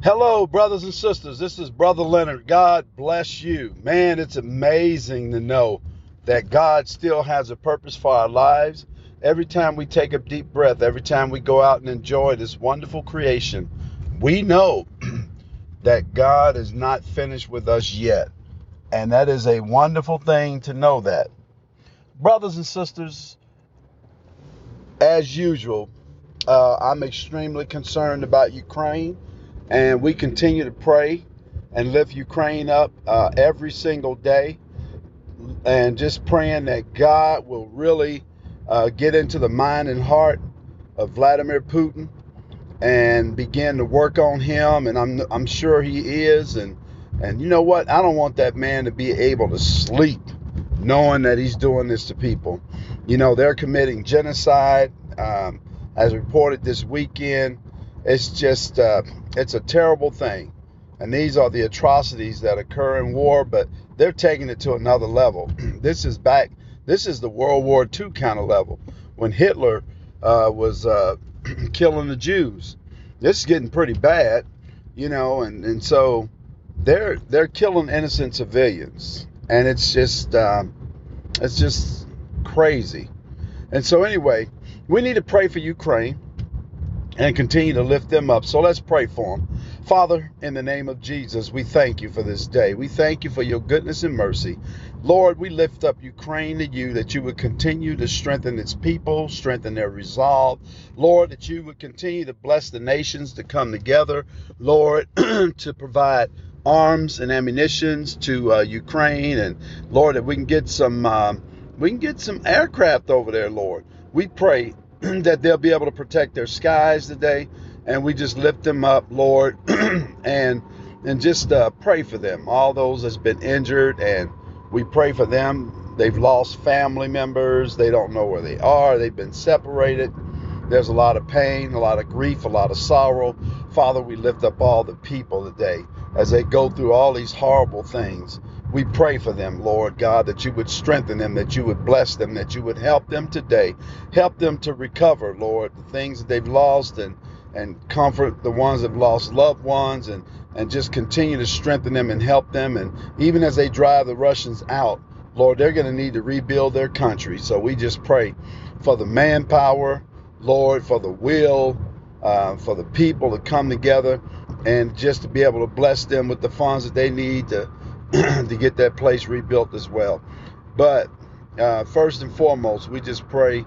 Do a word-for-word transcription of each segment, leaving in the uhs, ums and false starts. Hello, brothers and sisters. This is Brother Leonard. God bless you. Man, it's amazing to know that God still has a purpose for our lives. Every time we take a deep breath, every time we go out and enjoy this wonderful creation, we know that God is not finished with us yet. And that is a wonderful thing to know that. Brothers and sisters, as usual, uh, I'm extremely concerned about Ukraine. And we continue to pray and lift Ukraine up uh, every single day, and just praying that God will really uh, get into the mind and heart of Vladimir Putin and begin to work on him. And I'm I'm sure he is. And and you know what? I don't want that man to be able to sleep knowing that he's doing this to people. You know, they're committing genocide, um, as reported this weekend. It's just, uh, it's a terrible thing. And these are the atrocities that occur in war, but they're taking it to another level. This is back, this is the World War Two kind of level. When Hitler uh, was uh, killing the Jews, this is getting pretty bad, you know, and, and so they're, they're killing innocent civilians. And it's just, um, it's just crazy. And so anyway, we need to pray for Ukraine and continue to lift them up. So let's pray for them. Father, in the name of Jesus, we thank you for this day. We thank you for your goodness and mercy. Lord, we lift up Ukraine to you, that you would continue to strengthen its people, strengthen their resolve. Lord, that you would continue to bless the nations to come together. Lord, to provide arms and ammunition to uh, Ukraine. And Lord, that we can get some, um, we can get some aircraft over there, Lord. We pray that they'll be able to protect their skies today, and we just lift them up, Lord, and and just uh, pray for them, all those that's been injured, and we pray for them. They've lost family members. They don't know where they are. They've been separated. There's a lot of pain, a lot of grief, a lot of sorrow. Father, we lift up all the people today as they go through all these horrible things. We pray for them, Lord God, that you would strengthen them, that you would bless them, that you would help them today. Help them to recover, Lord, the things that they've lost, and, and comfort the ones that have lost loved ones, and, and just continue to strengthen them and help them. And even as they drive the Russians out, Lord, they're going to need to rebuild their country. So we just pray for the manpower, Lord, for the will, uh, for the people to come together, and just to be able to bless them with the funds that they need to to get that place rebuilt as well. But uh, first and foremost, we just pray,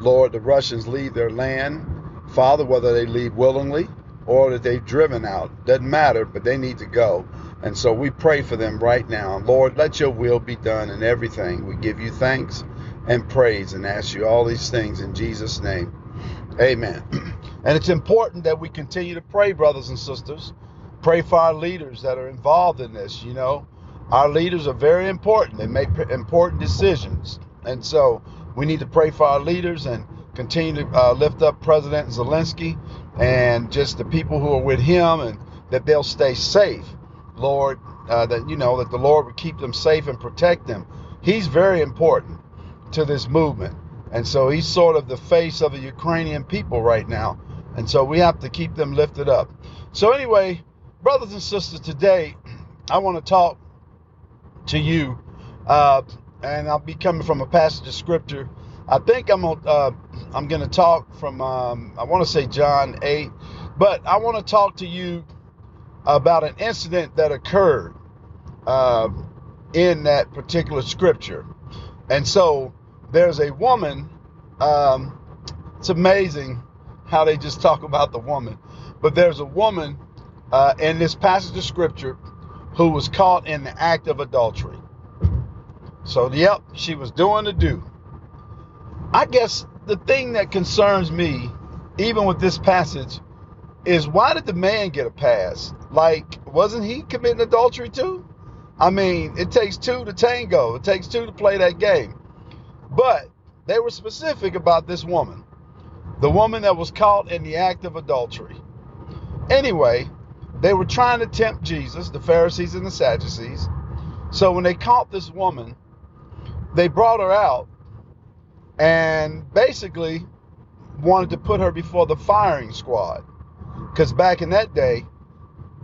Lord, the Russians leave their land. Father, whether they leave willingly or that they've driven out, doesn't matter, but they need to go. And so we pray for them right now. Lord, let your will be done in everything. We give you thanks and praise and ask you all these things in Jesus' name. Amen. And it's important that we continue to pray, brothers and sisters. Pray for our leaders that are involved in this, you know. Our leaders are very important. They make important decisions. And so we need to pray for our leaders and continue to uh, lift up President Zelensky and just the people who are with him, and that they'll stay safe, Lord, uh, that, you know, that the Lord would keep them safe and protect them. He's very important to this movement. And so he's sort of the face of the Ukrainian people right now. And so we have to keep them lifted up. So anyway, brothers and sisters, today I want to talk to you, uh, and I'll be coming from a passage of scripture. I think I'm gonna, uh, I'm going to talk from um, I want to say John eight, but I want to talk to you about an incident that occurred uh, in that particular scripture. And so there's a woman. Um, it's amazing how they just talk about the woman, but there's a woman uh, in this passage of scripture who was caught in the act of adultery. So, yep, she was doing the do. I guess the thing that concerns me, even with this passage, is why did the man get a pass? Like, wasn't he committing adultery too? I mean, it takes two to tango. It takes two to play that game. But they were specific about this woman, the woman that was caught in the act of adultery. Anyway, they were trying to tempt Jesus, the Pharisees and the Sadducees. So when they caught this woman, they brought her out and basically wanted to put her before the firing squad. Because back in that day,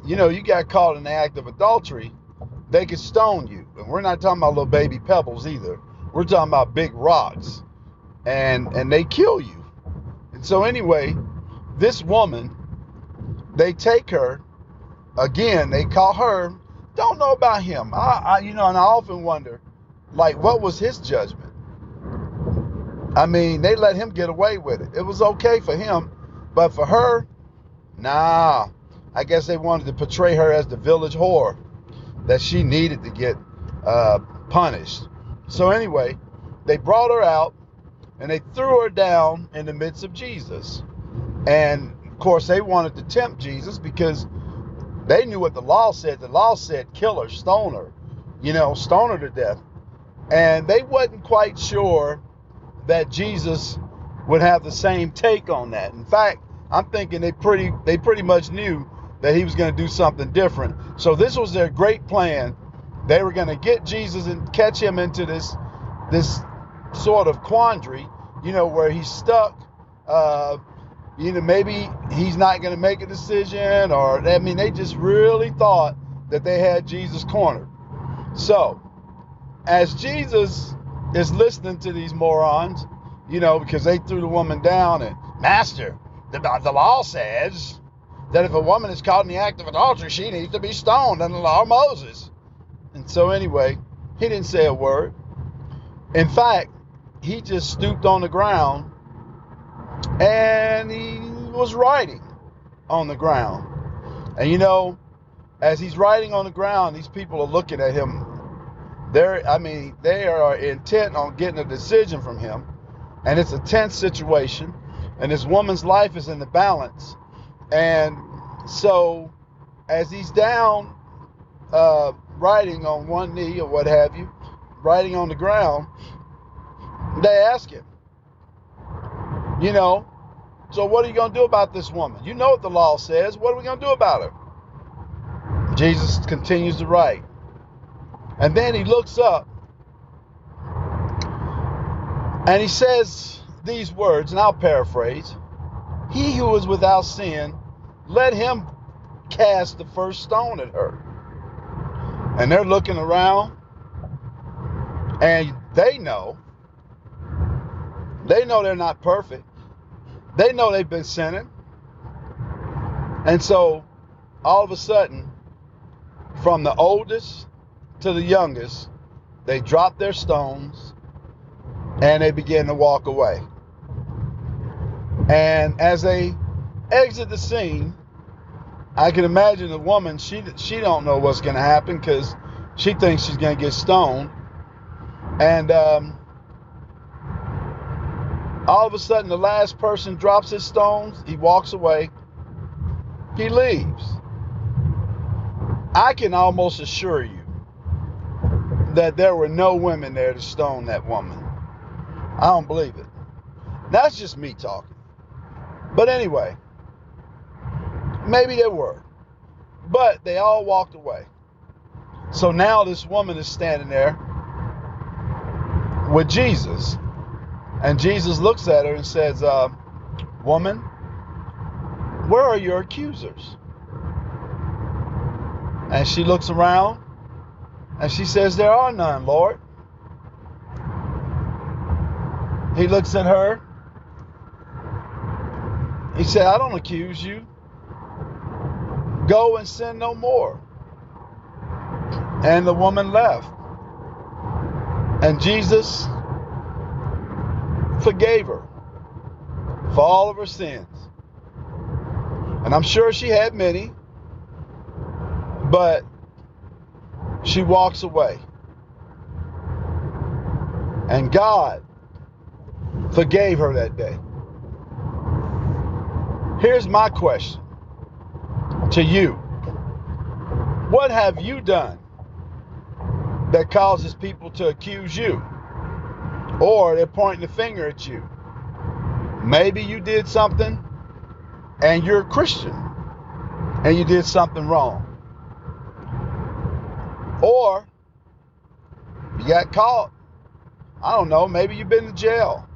you know, you got caught in the act of adultery, they could stone you. And we're not talking about little baby pebbles either. We're talking about big rocks. And and they kill you. And so anyway, this woman, they take her. Again, they call her. Don't know about him. I, I you know, and I often wonder, like, what was his judgment? I mean, they let him get away with it. It was okay for him. But for her, nah. I guess they wanted to portray her as the village whore, that she needed to get uh, punished. So anyway, they brought her out and they threw her down in the midst of Jesus. And of course, they wanted to tempt Jesus because they knew what the law said. The law said, kill her, stone her, you know, stone her to death. And they wasn't quite sure that Jesus would have the same take on that. In fact, I'm thinking they pretty they pretty much knew that he was going to do something different. So this was their great plan. They were going to get Jesus and catch him into this this sort of quandary, you know, where he's stuck. Uh, you know, maybe he's not going to make a decision, or I mean, they just really thought that they had Jesus cornered. So as Jesus is listening to these morons, you know, because they threw the woman down, and Master, the, the law says that if a woman is caught in the act of adultery, she needs to be stoned under the law of Moses. And so anyway, he didn't say a word. In fact, he just stooped on the ground and he was writing on the ground. And you know, as he's writing on the ground, these people are looking at him. They're, I mean, they are intent on getting a decision from him. And it's a tense situation. And this woman's life is in the balance. And so as he's down uh, writing on one knee or what have you, writing on the ground, they ask him, you know, so what are you going to do about this woman? You know what the law says. What are we going to do about her? Jesus continues to write. And then he looks up and he says these words, and I'll paraphrase. He who is without sin, let him cast the first stone at her. And they're looking around, and they know. They know they're not perfect. They know they've been sinning. And so, all of a sudden, from the oldest to the youngest, they drop their stones, and they begin to walk away. And as they exit the scene, I can imagine the woman, she she don't know what's going to happen because she thinks she's going to get stoned. And um, all of a sudden, the last person drops his stones. He walks away. He leaves. I can almost assure you that there were no women there to stone that woman. I don't believe it. That's just me talking. But anyway, maybe they were, but they all walked away. So now this woman is standing there with Jesus, and Jesus looks at her and says, uh, woman, where are your accusers? And she looks around and she says, there are none, Lord. He looks at her. He said, I don't accuse you. Go and sin no more. And the woman left. And Jesus forgave her for all of her sins. And I'm sure she had many, but she walks away. And God forgave her that day. Here's my question to you. What have you done that causes people to accuse you? Or they're pointing the finger at you. Maybe you did something and you're a Christian and you did something wrong. Or you got caught. I don't know. Maybe you've been to jail.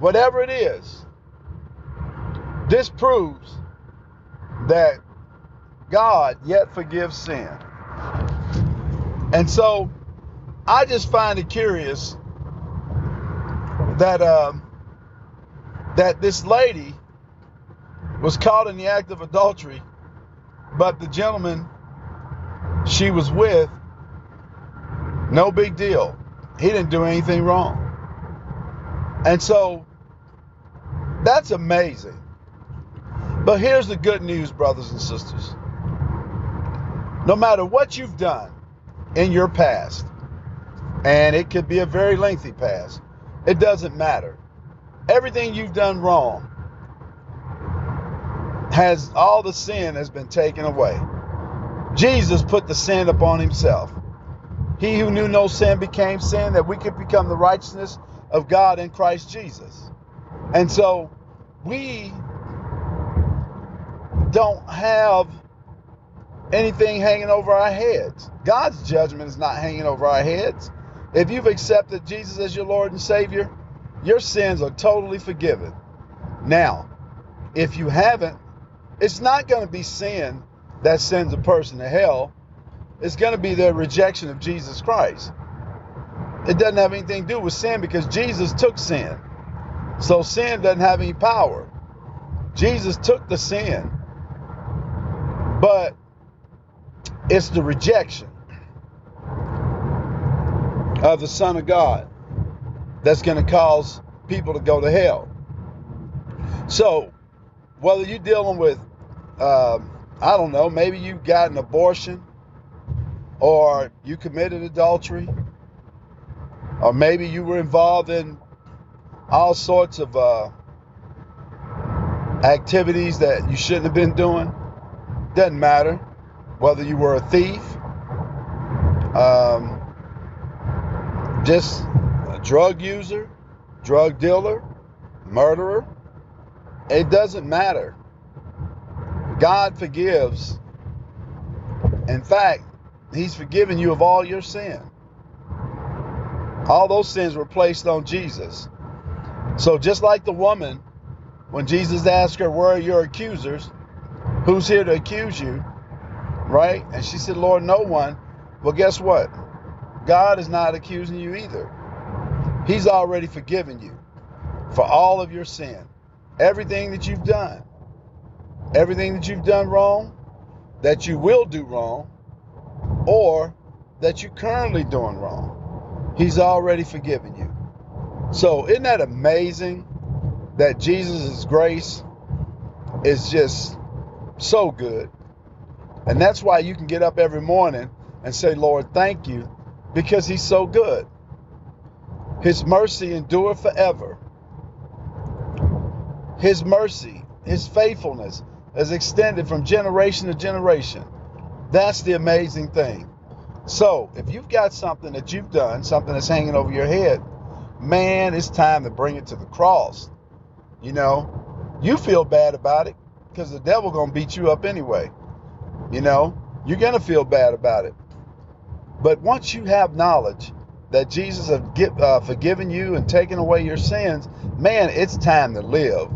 Whatever it is. This proves that God yet forgives sin. And so I just find it curious that um, that this lady was caught in the act of adultery, but the gentleman she was with, no big deal. He didn't do anything wrong. And so that's amazing. But here's the good news, brothers and sisters. No matter what you've done in your past, and it could be a very lengthy past, it doesn't matter. Everything you've done wrong, has all the sin has been taken away. Jesus put the sin upon himself. He who knew no sin became sin, that we could become the righteousness of God in Christ Jesus. And so we don't have anything hanging over our heads. God's judgment is not hanging over our heads. If you've accepted Jesus as your Lord and Savior, your sins are totally forgiven. Now, if you haven't, it's not going to be sin that sends a person to hell. It's going to be their rejection of Jesus Christ. It doesn't have anything to do with sin because Jesus took sin. So sin doesn't have any power. Jesus took the sin. But it's the rejection of the Son of God that's going to cause people to go to hell. So whether you're dealing with, uh, I don't know, maybe you got an abortion, or you committed adultery, or maybe you were involved in all sorts of uh, activities that you shouldn't have been doing. Doesn't matter whether you were a thief, um, just a drug user, drug dealer, murderer. It doesn't matter. God forgives. In fact, he's forgiven you of all your sin. All those sins were placed on Jesus. So just like the woman, when Jesus asked her, where are your accusers? Who's here to accuse you? Right? And she said, Lord, no one. Well, guess what? God is not accusing you either. He's already forgiven you for all of your sin. Everything that you've done. Everything that you've done wrong, that you will do wrong, or that you're currently doing wrong. He's already forgiven you. So isn't that amazing that Jesus' grace is just so good? And that's why you can get up every morning and say, Lord, thank you, because he's so good. His mercy endureth forever. His mercy, his faithfulness is extended from generation to generation. That's the amazing thing. So if you've got something that you've done, something that's hanging over your head, man, it's time to bring it to the cross. You know, you feel bad about it because the devil going to beat you up anyway. You know, you're going to feel bad about it. But once you have knowledge that Jesus has uh, forgiven you and taken away your sins, man, it's time to live.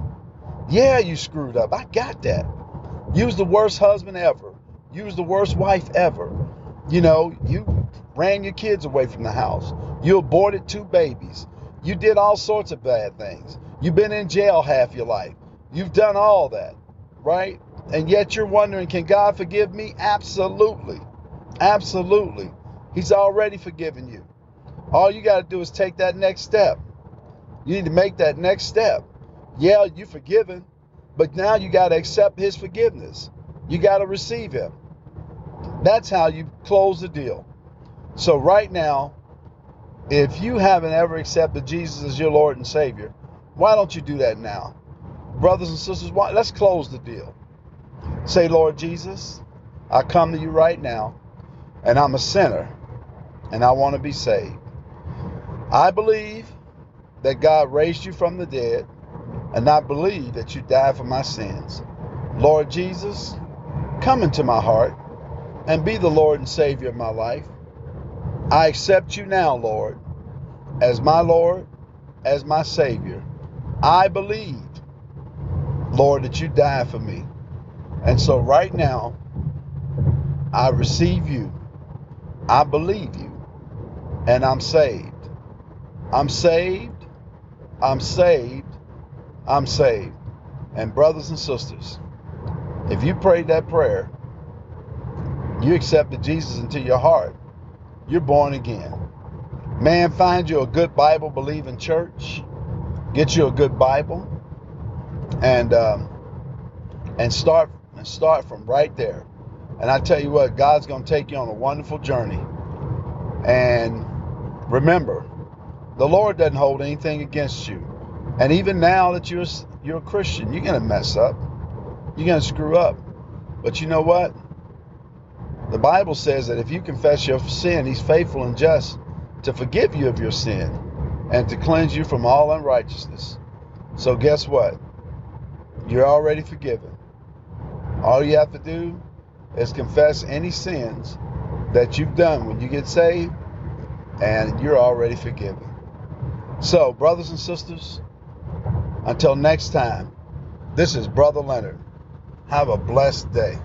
Yeah, you screwed up. I got that. You was the worst husband ever. You was the worst wife ever. You know, you ran your kids away from the house. You aborted two babies. You did all sorts of bad things. You've been in jail half your life. You've done all that, right? And yet you're wondering, can God forgive me? Absolutely. Absolutely. He's already forgiven you. All you got to do is take that next step. You need to make that next step. Yeah, you're forgiven, but now you got to accept his forgiveness. You got to receive him. That's how you close the deal. So right now, if you haven't ever accepted Jesus as your Lord and Savior, why don't you do that now? Brothers and sisters, why, let's close the deal. Say, Lord Jesus, I come to you right now, and I'm a sinner, and I want to be saved. I believe that God raised you from the dead, and I believe that you died for my sins. Lord Jesus, come into my heart and be the Lord and Savior of my life. I accept you now, Lord, as my Lord, as my Savior. I believe, Lord, that you died for me. And so right now, I receive you, I believe you, and I'm saved. I'm saved, I'm saved, I'm saved. And brothers and sisters, if you prayed that prayer, you accepted Jesus into your heart, you're born again. Man, find you a good Bible-believing church, get you a good Bible, and um, and start and start from right there. And I tell you what, God's going to take you on a wonderful journey. And remember, the Lord doesn't hold anything against you. And even now that you're you're a Christian, you're going to mess up, you're going to screw up. But you know what? The Bible says that if you confess your sin, He's faithful and just to forgive you of your sin and to cleanse you from all unrighteousness. So guess what? You're already forgiven. All you have to do is confess any sins that you've done when you get saved, and you're already forgiven. So, brothers and sisters, until next time, this is Brother Leonard. Have a blessed day.